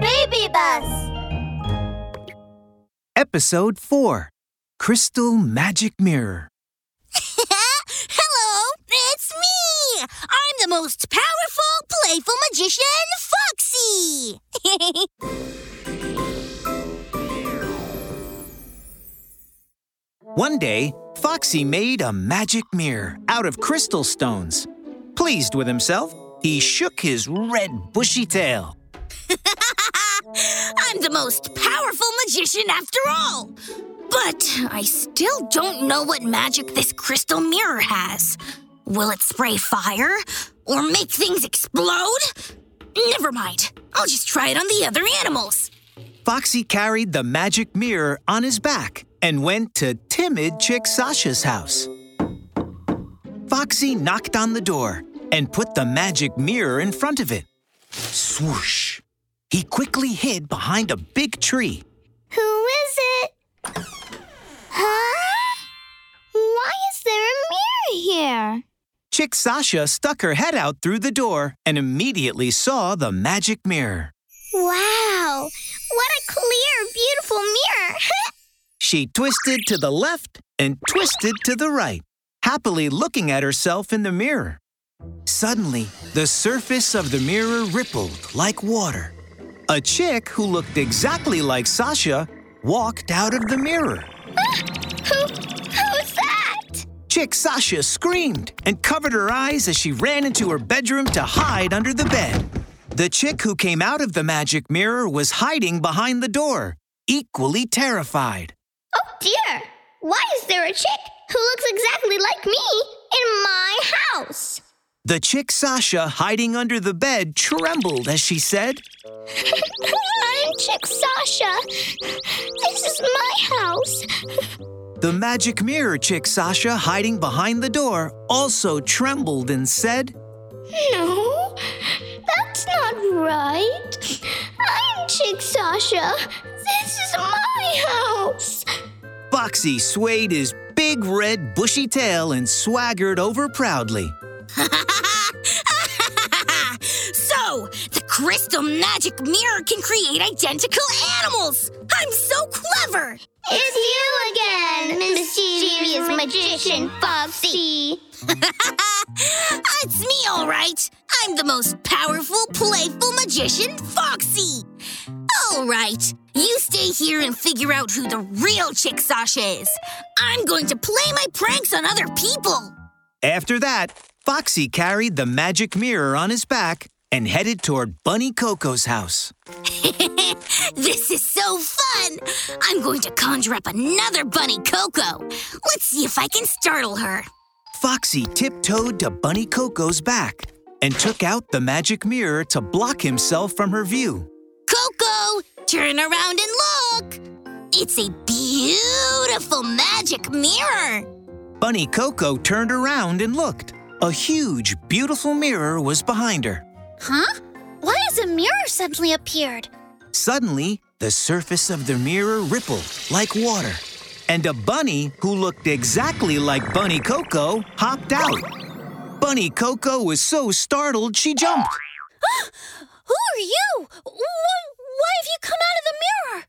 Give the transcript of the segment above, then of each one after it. Baby Bus. Episode 4, Crystal Magic Mirror. Hello, it's me! I'm the most powerful, playful magician, Foxy! One day, Foxy made a magic mirror out of crystal stones. Pleased with himself, he shook his red, bushy tail. I'm the most powerful magician after all. But I still don't know what magic this crystal mirror has. Will it spray fire? Or make things explode? Never mind. I'll just try it on the other animals. Foxy carried the magic mirror on his back and went to timid Chick Sasha's house. Foxy knocked on the door and put the magic mirror in front of it. Swoosh! He quickly hid behind a big tree. Who is it? Huh? Why is there a mirror here? Chick Sasha stuck her head out through the door and immediately saw the magic mirror. Wow! What a clear, beautiful mirror! She twisted to the left and twisted to the right, happily looking at herself in the mirror. Suddenly, the surface of the mirror rippled like water. A chick who looked exactly like Sasha walked out of the mirror. Ah, who's that? Chick Sasha screamed and covered her eyes as she ran into her bedroom to hide under the bed. The chick who came out of the magic mirror was hiding behind the door, equally terrified. Oh dear! Why is there a chick who looks exactly like me in my house? The Chick Sasha hiding under the bed trembled as she said, I'm Chick Sasha. This is my house. The magic mirror Chick Sasha hiding behind the door also trembled and said, No, that's not right. I'm Chick Sasha. This is my house. Foxy swayed his big red bushy tail and swaggered over proudly. So, the crystal magic mirror can create identical animals! I'm so clever! It's you again, mischievous magician Foxy! It's me, all right! I'm the most powerful, playful magician Foxy! All right, you stay here and figure out who the real Chick Sasha is. I'm going to play my pranks on other people! After that, Foxy carried the magic mirror on his back and headed toward Bunny Coco's house. This is so fun! I'm going to conjure up another Bunny Coco. Let's see if I can startle her. Foxy tiptoed to Bunny Coco's back and took out the magic mirror to block himself from her view. Coco, turn around and look! It's a beautiful magic mirror! Bunny Coco turned around and looked. A huge, beautiful mirror was behind her. Huh? Why has a mirror suddenly appeared? Suddenly, the surface of the mirror rippled like water, and a bunny who looked exactly like Bunny Coco hopped out. Bunny Coco was so startled she jumped. Who are you? Why have you come out of the mirror?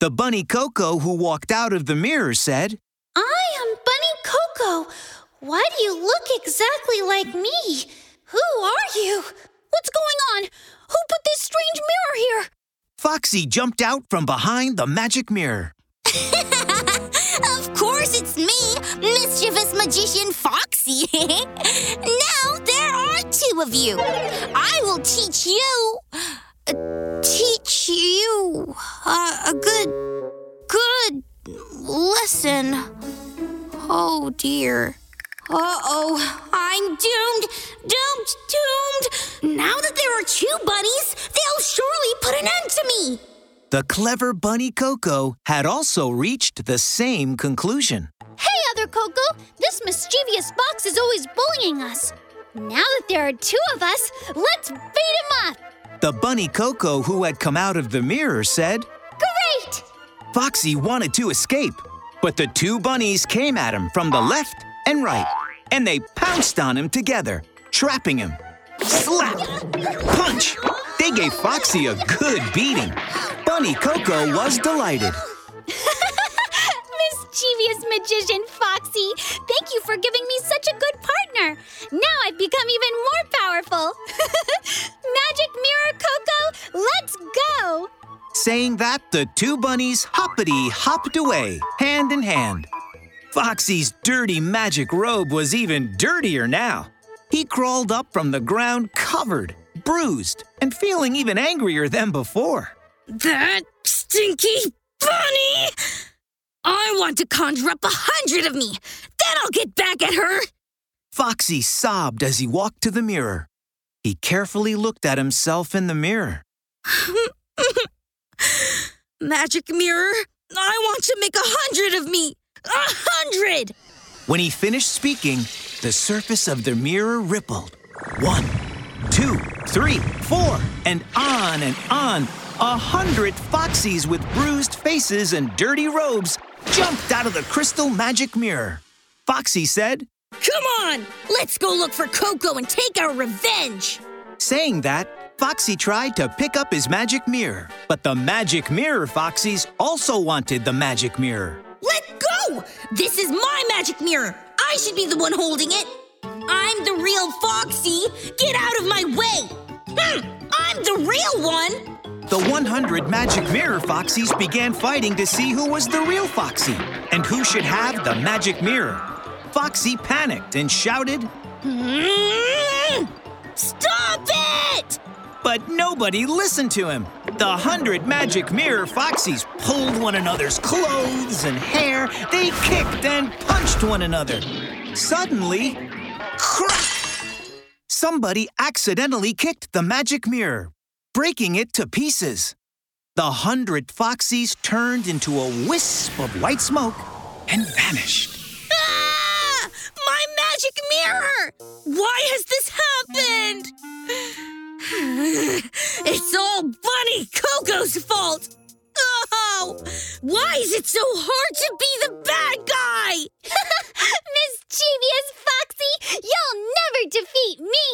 The Bunny Coco who walked out of the mirror said, I am Bunny Coco. Why do you look exactly like me? Who are you? What's going on? Who put this strange mirror here? Foxy jumped out from behind the magic mirror. Of course it's me, mischievous magician Foxy. Now there are two of you. I will teach you a good lesson. Oh dear. Uh-oh, I'm doomed. Now that there are two bunnies, they'll surely put an end to me. The clever Bunny Coco had also reached the same conclusion. Hey, other Coco, this mischievous fox is always bullying us. Now that there are two of us, let's beat him up. The Bunny Coco who had come out of the mirror said, Great! Foxy wanted to escape, but the two bunnies came at him from the left and right, and they pounced on him together, trapping him. Slap! Punch! They gave Foxy a good beating. Bunny Coco was delighted. Mischievous magician Foxy, thank you for giving me such a good partner. Now I've become even more powerful. Magic Mirror Coco, let's go! Saying that, the two bunnies hoppity-hopped away, hand in hand. Foxy's dirty magic robe was even dirtier now. He crawled up from the ground covered, bruised, and feeling even angrier than before. That stinky bunny! I want to conjure up 100 of me. Then I'll get back at her. Foxy sobbed as he walked to the mirror. He carefully looked at himself in the mirror. Magic mirror, I want to make 100 of me. 100! When he finished speaking, the surface of the mirror rippled. 1, 2, 3, 4, and on. 100 Foxies with bruised faces and dirty robes jumped out of the crystal magic mirror. Foxy said, "Come on, let's go look for Coco and take our revenge." Saying that, Foxy tried to pick up his magic mirror, but the magic mirror Foxies also wanted the magic mirror. Let go! This is my magic mirror. I should be the one holding it. I'm the real Foxy. Get out of my way. I'm the real one. The 100 magic mirror Foxies began fighting to see who was the real Foxy and who should have the magic mirror. Foxy panicked and shouted, "Stop it!" But nobody listened to him. The 100 magic mirror Foxies pulled one another's clothes and hair. They kicked and punched one another. Suddenly, crack! Somebody accidentally kicked the magic mirror, breaking it to pieces. The 100 Foxies turned into a wisp of white smoke and vanished. Ah! My magic mirror! Why has this happened? It's all Bunny Coco's fault. Oh! Why is it so hard to be the bad guy? Mischievous Foxy, you'll never defeat me!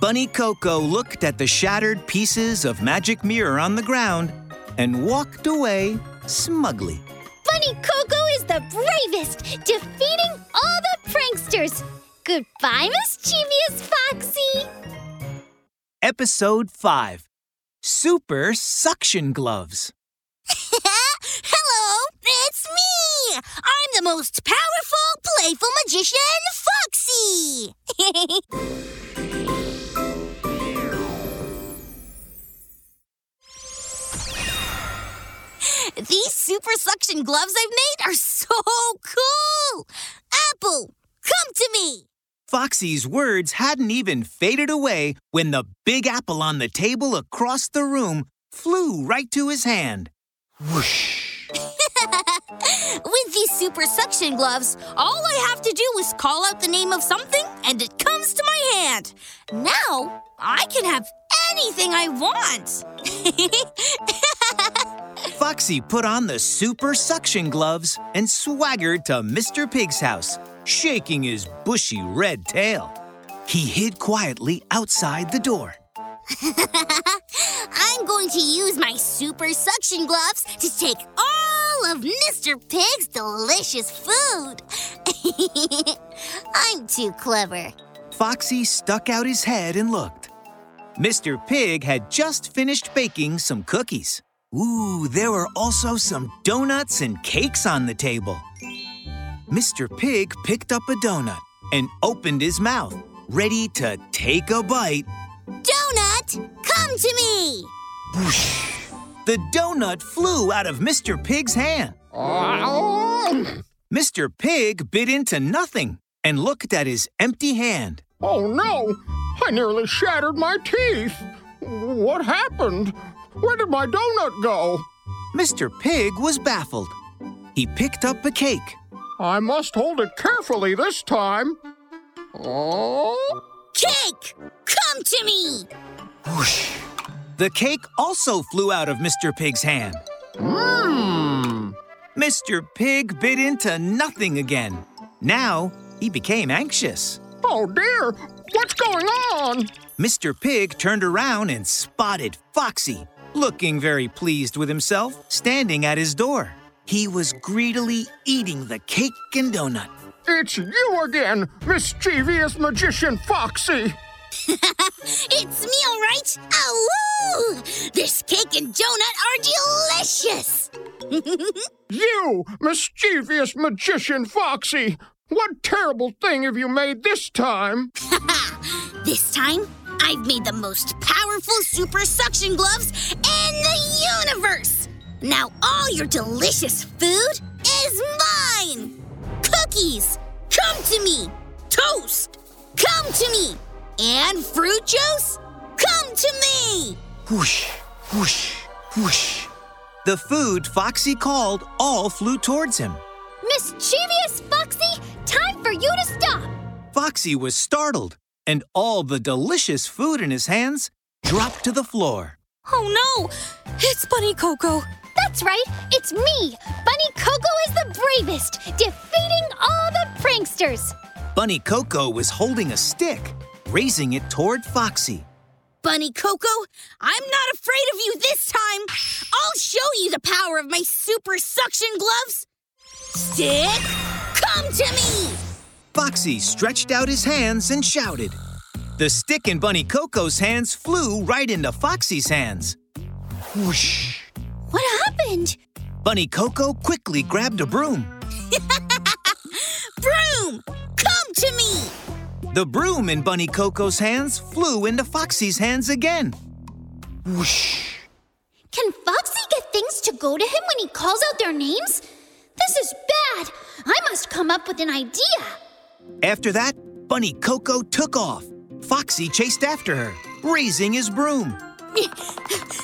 Bunny Coco looked at the shattered pieces of magic mirror on the ground and walked away smugly. Bunny Coco is the bravest, defeating all the pranksters. Goodbye, Mischievous Foxy. Episode 5, Super Suction Gloves. Hello, it's me. I'm the most powerful, playful magician, Foxy. These super suction gloves I've made are so cool! Apple, come to me! Foxy's words hadn't even faded away when the big apple on the table across the room flew right to his hand. Whoosh! With these super suction gloves, all I have to do is call out the name of something and it comes to my hand. Now, I can have anything I want! Foxy put on the super suction gloves and swaggered to Mr. Pig's house, shaking his bushy red tail. He hid quietly outside the door. I'm going to use my super suction gloves to take all of Mr. Pig's delicious food. I'm too clever. Foxy stuck out his head and looked. Mr. Pig had just finished baking some cookies. Ooh, there were also some donuts and cakes on the table. Mr. Pig picked up a donut and opened his mouth, ready to take a bite. Donut, come to me! Whoosh! The donut flew out of Mr. Pig's hand. Mr. Pig bit into nothing and looked at his empty hand. Oh no! I nearly shattered my teeth! What happened? Where did my donut go? Mr. Pig was baffled. He picked up a cake. I must hold it carefully this time. Oh! Cake! Come to me! Whoosh! The cake also flew out of Mr. Pig's hand. Mmm! Mr. Pig bit into nothing again. Now, he became anxious. Oh dear! What's going on? Mr. Pig turned around and spotted Foxy, looking very pleased with himself, standing at his door. He was greedily eating the cake and donut. It's you again, mischievous magician Foxy. It's me, all right. Ow! This cake and donut are delicious. You, mischievous magician Foxy, what terrible thing have you made this time? This time, I've made the most powerful super suction gloves in the universe. Now all your delicious food is mine. Cookies, come to me. Toast, come to me. And fruit juice, come to me! Whoosh, whoosh, whoosh. The food Foxy called all flew towards him. Mischievous Foxy, time for you to stop! Foxy was startled, and all the delicious food in his hands dropped to the floor. Oh no, it's Bunny Coco. That's right, it's me. Bunny Coco is the bravest, defeating all the pranksters. Bunny Coco was holding a stick, raising it toward Foxy. Bunny Coco, I'm not afraid of you this time. I'll show you the power of my super suction gloves. Stick, come to me! Foxy stretched out his hands and shouted. The stick in Bunny Coco's hands flew right into Foxy's hands. Whoosh! What happened? Bunny Coco quickly grabbed a broom. Broom, come to me! The broom in Bunny Coco's hands flew into Foxy's hands again. Whoosh! Can Foxy get things to go to him when he calls out their names? This is bad. I must come up with an idea. After that, Bunny Coco took off. Foxy chased after her, raising his broom.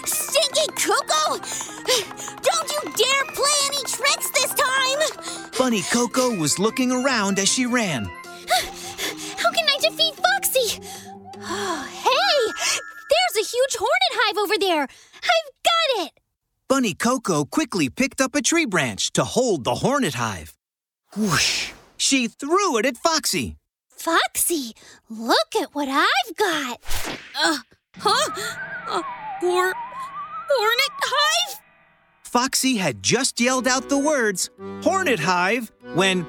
Stinky Coco! Don't you dare play any tricks this time! Bunny Coco was looking around as she ran. Huge hornet hive over there. I've got it. Bunny Coco quickly picked up a tree branch to hold the hornet hive. Whoosh! She threw it at Foxy. Foxy, look at what I've got. Hornet hive? Foxy had just yelled out the words, hornet hive, when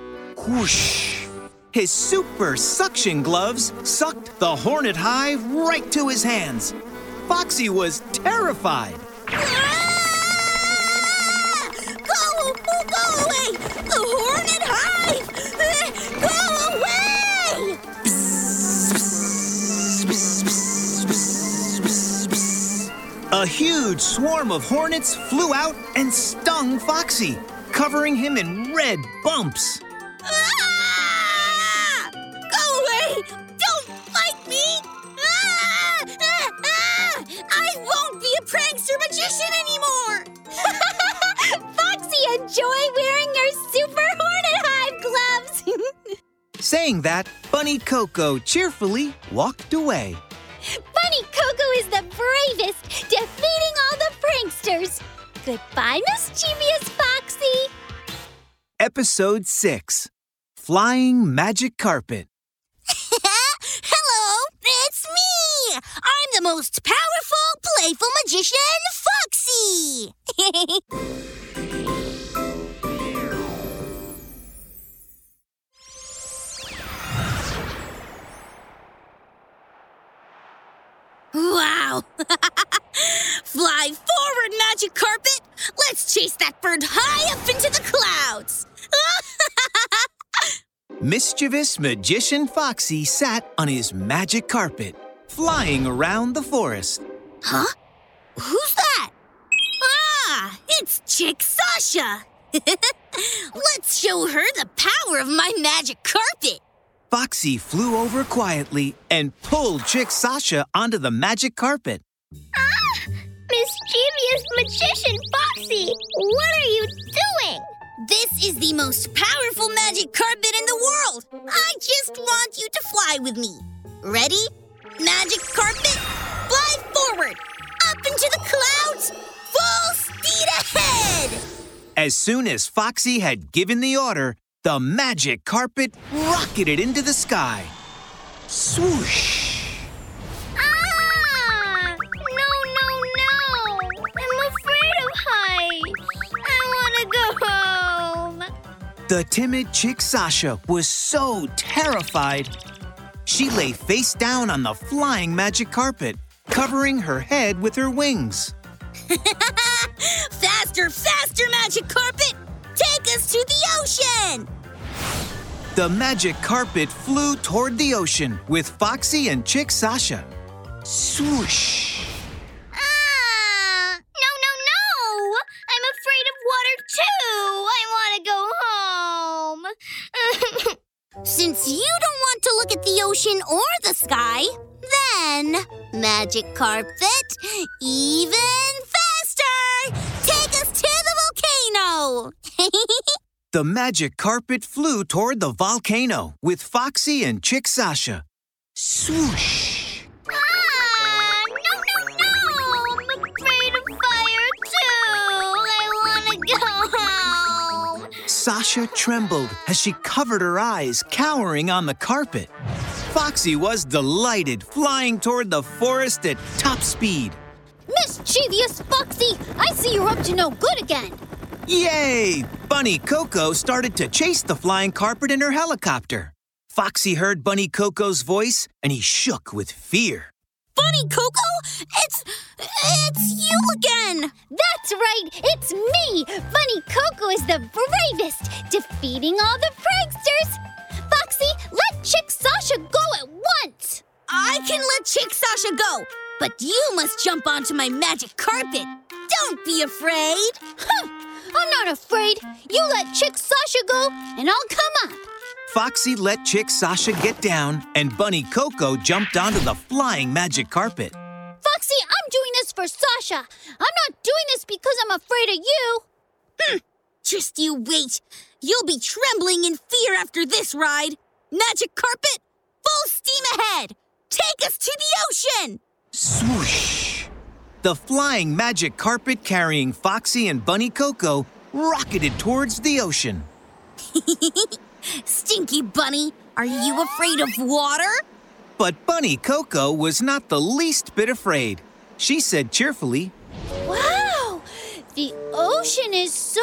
whoosh! His super suction gloves sucked the hornet hive right to his hands. Foxy was terrified. Ah! Go away! The hornet hive! Go away! A huge swarm of hornets flew out and stung Foxy, covering him in red bumps. Ah! Go away! Don't bite me! Prankster magician anymore! Foxy, enjoy wearing your super hornet hive gloves! Saying that, Bunny Coco cheerfully walked away. Bunny Coco is the bravest, defeating all the pranksters. Goodbye, mischievous Foxy! Episode 6, Flying Magic Carpet. Hello, it's me! I'm the most powerful, playful magician, Foxy! Wow! Fly forward, magic carpet! Let's chase that bird high up into the clouds! Mischievous magician Foxy sat on his magic carpet, flying around the forest. Huh? Who's that? Ah, it's Chick Sasha. Let's show her the power of my magic carpet. Foxy flew over quietly and pulled Chick Sasha onto the magic carpet. Ah! Mischievous magician Foxy, what are you doing? This is the most powerful magic carpet in the world. I just want you to fly with me. Ready? Magic carpet, fly forward, up into the clouds, full speed ahead! As soon as Foxy had given the order, the magic carpet rocketed into the sky. Swoosh! Ah! The timid Chick Sasha was so terrified. She lay face down on the flying magic carpet, covering her head with her wings. Faster, faster, magic carpet! Take us to the ocean! The magic carpet flew toward the ocean with Foxy and Chick Sasha. Swoosh! Ah! No! I'm afraid of water too! I want to go home! Since you don't want to look at the ocean or the sky, then, magic carpet, even faster! Take us to the volcano! The magic carpet flew toward the volcano with Foxy and Chick Sasha. Swoosh! Ah! No! I'm afraid of fire too! I want to go home! Sasha trembled as she covered her eyes, cowering on the carpet. Foxy was delighted, flying toward the forest at top speed. Mischievous Foxy! I see you're up to no good again! Yay! Bunny Coco started to chase the flying carpet in her helicopter. Foxy heard Bunny Coco's voice, and he shook with fear. Bunny Coco? It's you again! That's right! It's me! Bunny Coco is the bravest, defeating all the pranksters! Foxy, let Chick Sasha go at once! I can let Chick Sasha go, but you must jump onto my magic carpet! Don't be afraid! I'm not afraid. You let Chick Sasha go, and I'll come up. Foxy let Chick Sasha get down, and Bunny Coco jumped onto the flying magic carpet. Foxy, I'm doing this for Sasha. I'm not doing this because I'm afraid of you. Just you wait. You'll be trembling in fear after this ride. Magic carpet, full steam ahead. Take us to the ocean. Swoosh. The flying magic carpet carrying Foxy and Bunny Coco rocketed towards the ocean. Stinky Bunny, are you afraid of water? But Bunny Coco was not the least bit afraid. She said cheerfully, Wow! The ocean is so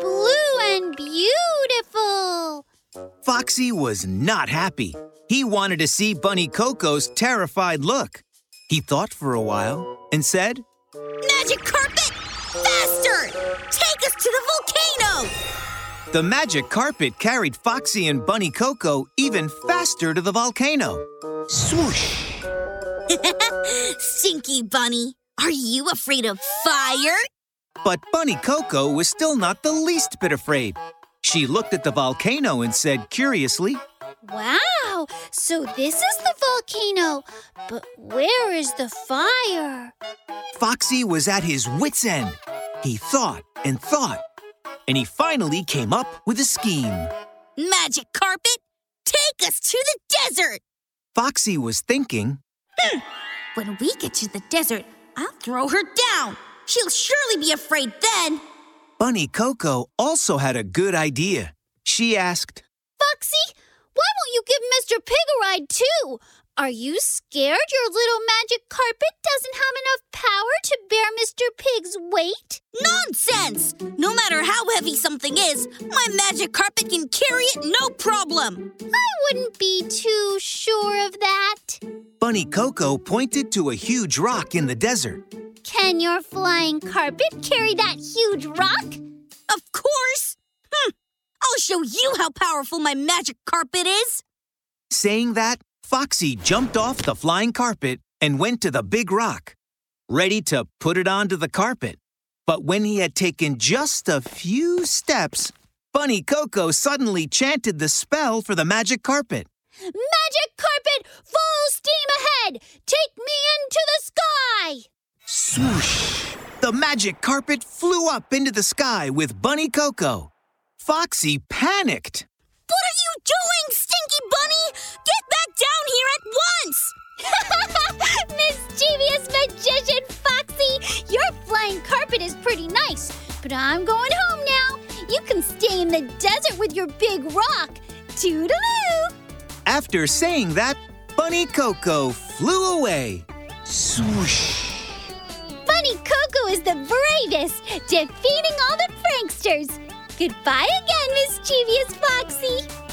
blue and beautiful! Foxy was not happy. He wanted to see Bunny Coco's terrified look. He thought for a while and said, Magic carpet, faster! Take us to the volcano! The magic carpet carried Foxy and Bunny Coco even faster to the volcano. Swoosh! Stinky Bunny, are you afraid of fire? But Bunny Coco was still not the least bit afraid. She looked at the volcano and said curiously, Wow, so this is the volcano, but where is the fire? Foxy was at his wit's end. He thought, and he finally came up with a scheme. Magic carpet, take us to the desert! Foxy was thinking, When we get to the desert, I'll throw her down. She'll surely be afraid then. Bunny Coco also had a good idea. She asked, Foxy, why won't you give Mr. Pig a ride, too? Are you scared your little magic carpet doesn't have enough power to bear Mr. Pig's weight? Nonsense! No matter how heavy something is, my magic carpet can carry it no problem. I wouldn't be too sure of that. Bunny Coco pointed to a huge rock in the desert. Can your flying carpet carry that huge rock? Of course! I'll show you how powerful my magic carpet is! Saying that, Foxy jumped off the flying carpet and went to the big rock, ready to put it onto the carpet. But when he had taken just a few steps, Bunny Coco suddenly chanted the spell for the magic carpet. Magic carpet, full steam ahead! Take me into the sky! Swoosh! The magic carpet flew up into the sky with Bunny Coco. Foxy panicked. What are you doing, Stinky Bunny? Get back down here at once! Mischievous magician Foxy, your flying carpet is pretty nice, but I'm going home now. You can stay in the desert with your big rock. Toodaloo! After saying that, Bunny Coco flew away. Swoosh! Bunny Coco is the bravest, defeating all the pranksters. Goodbye again, mischievous Foxy!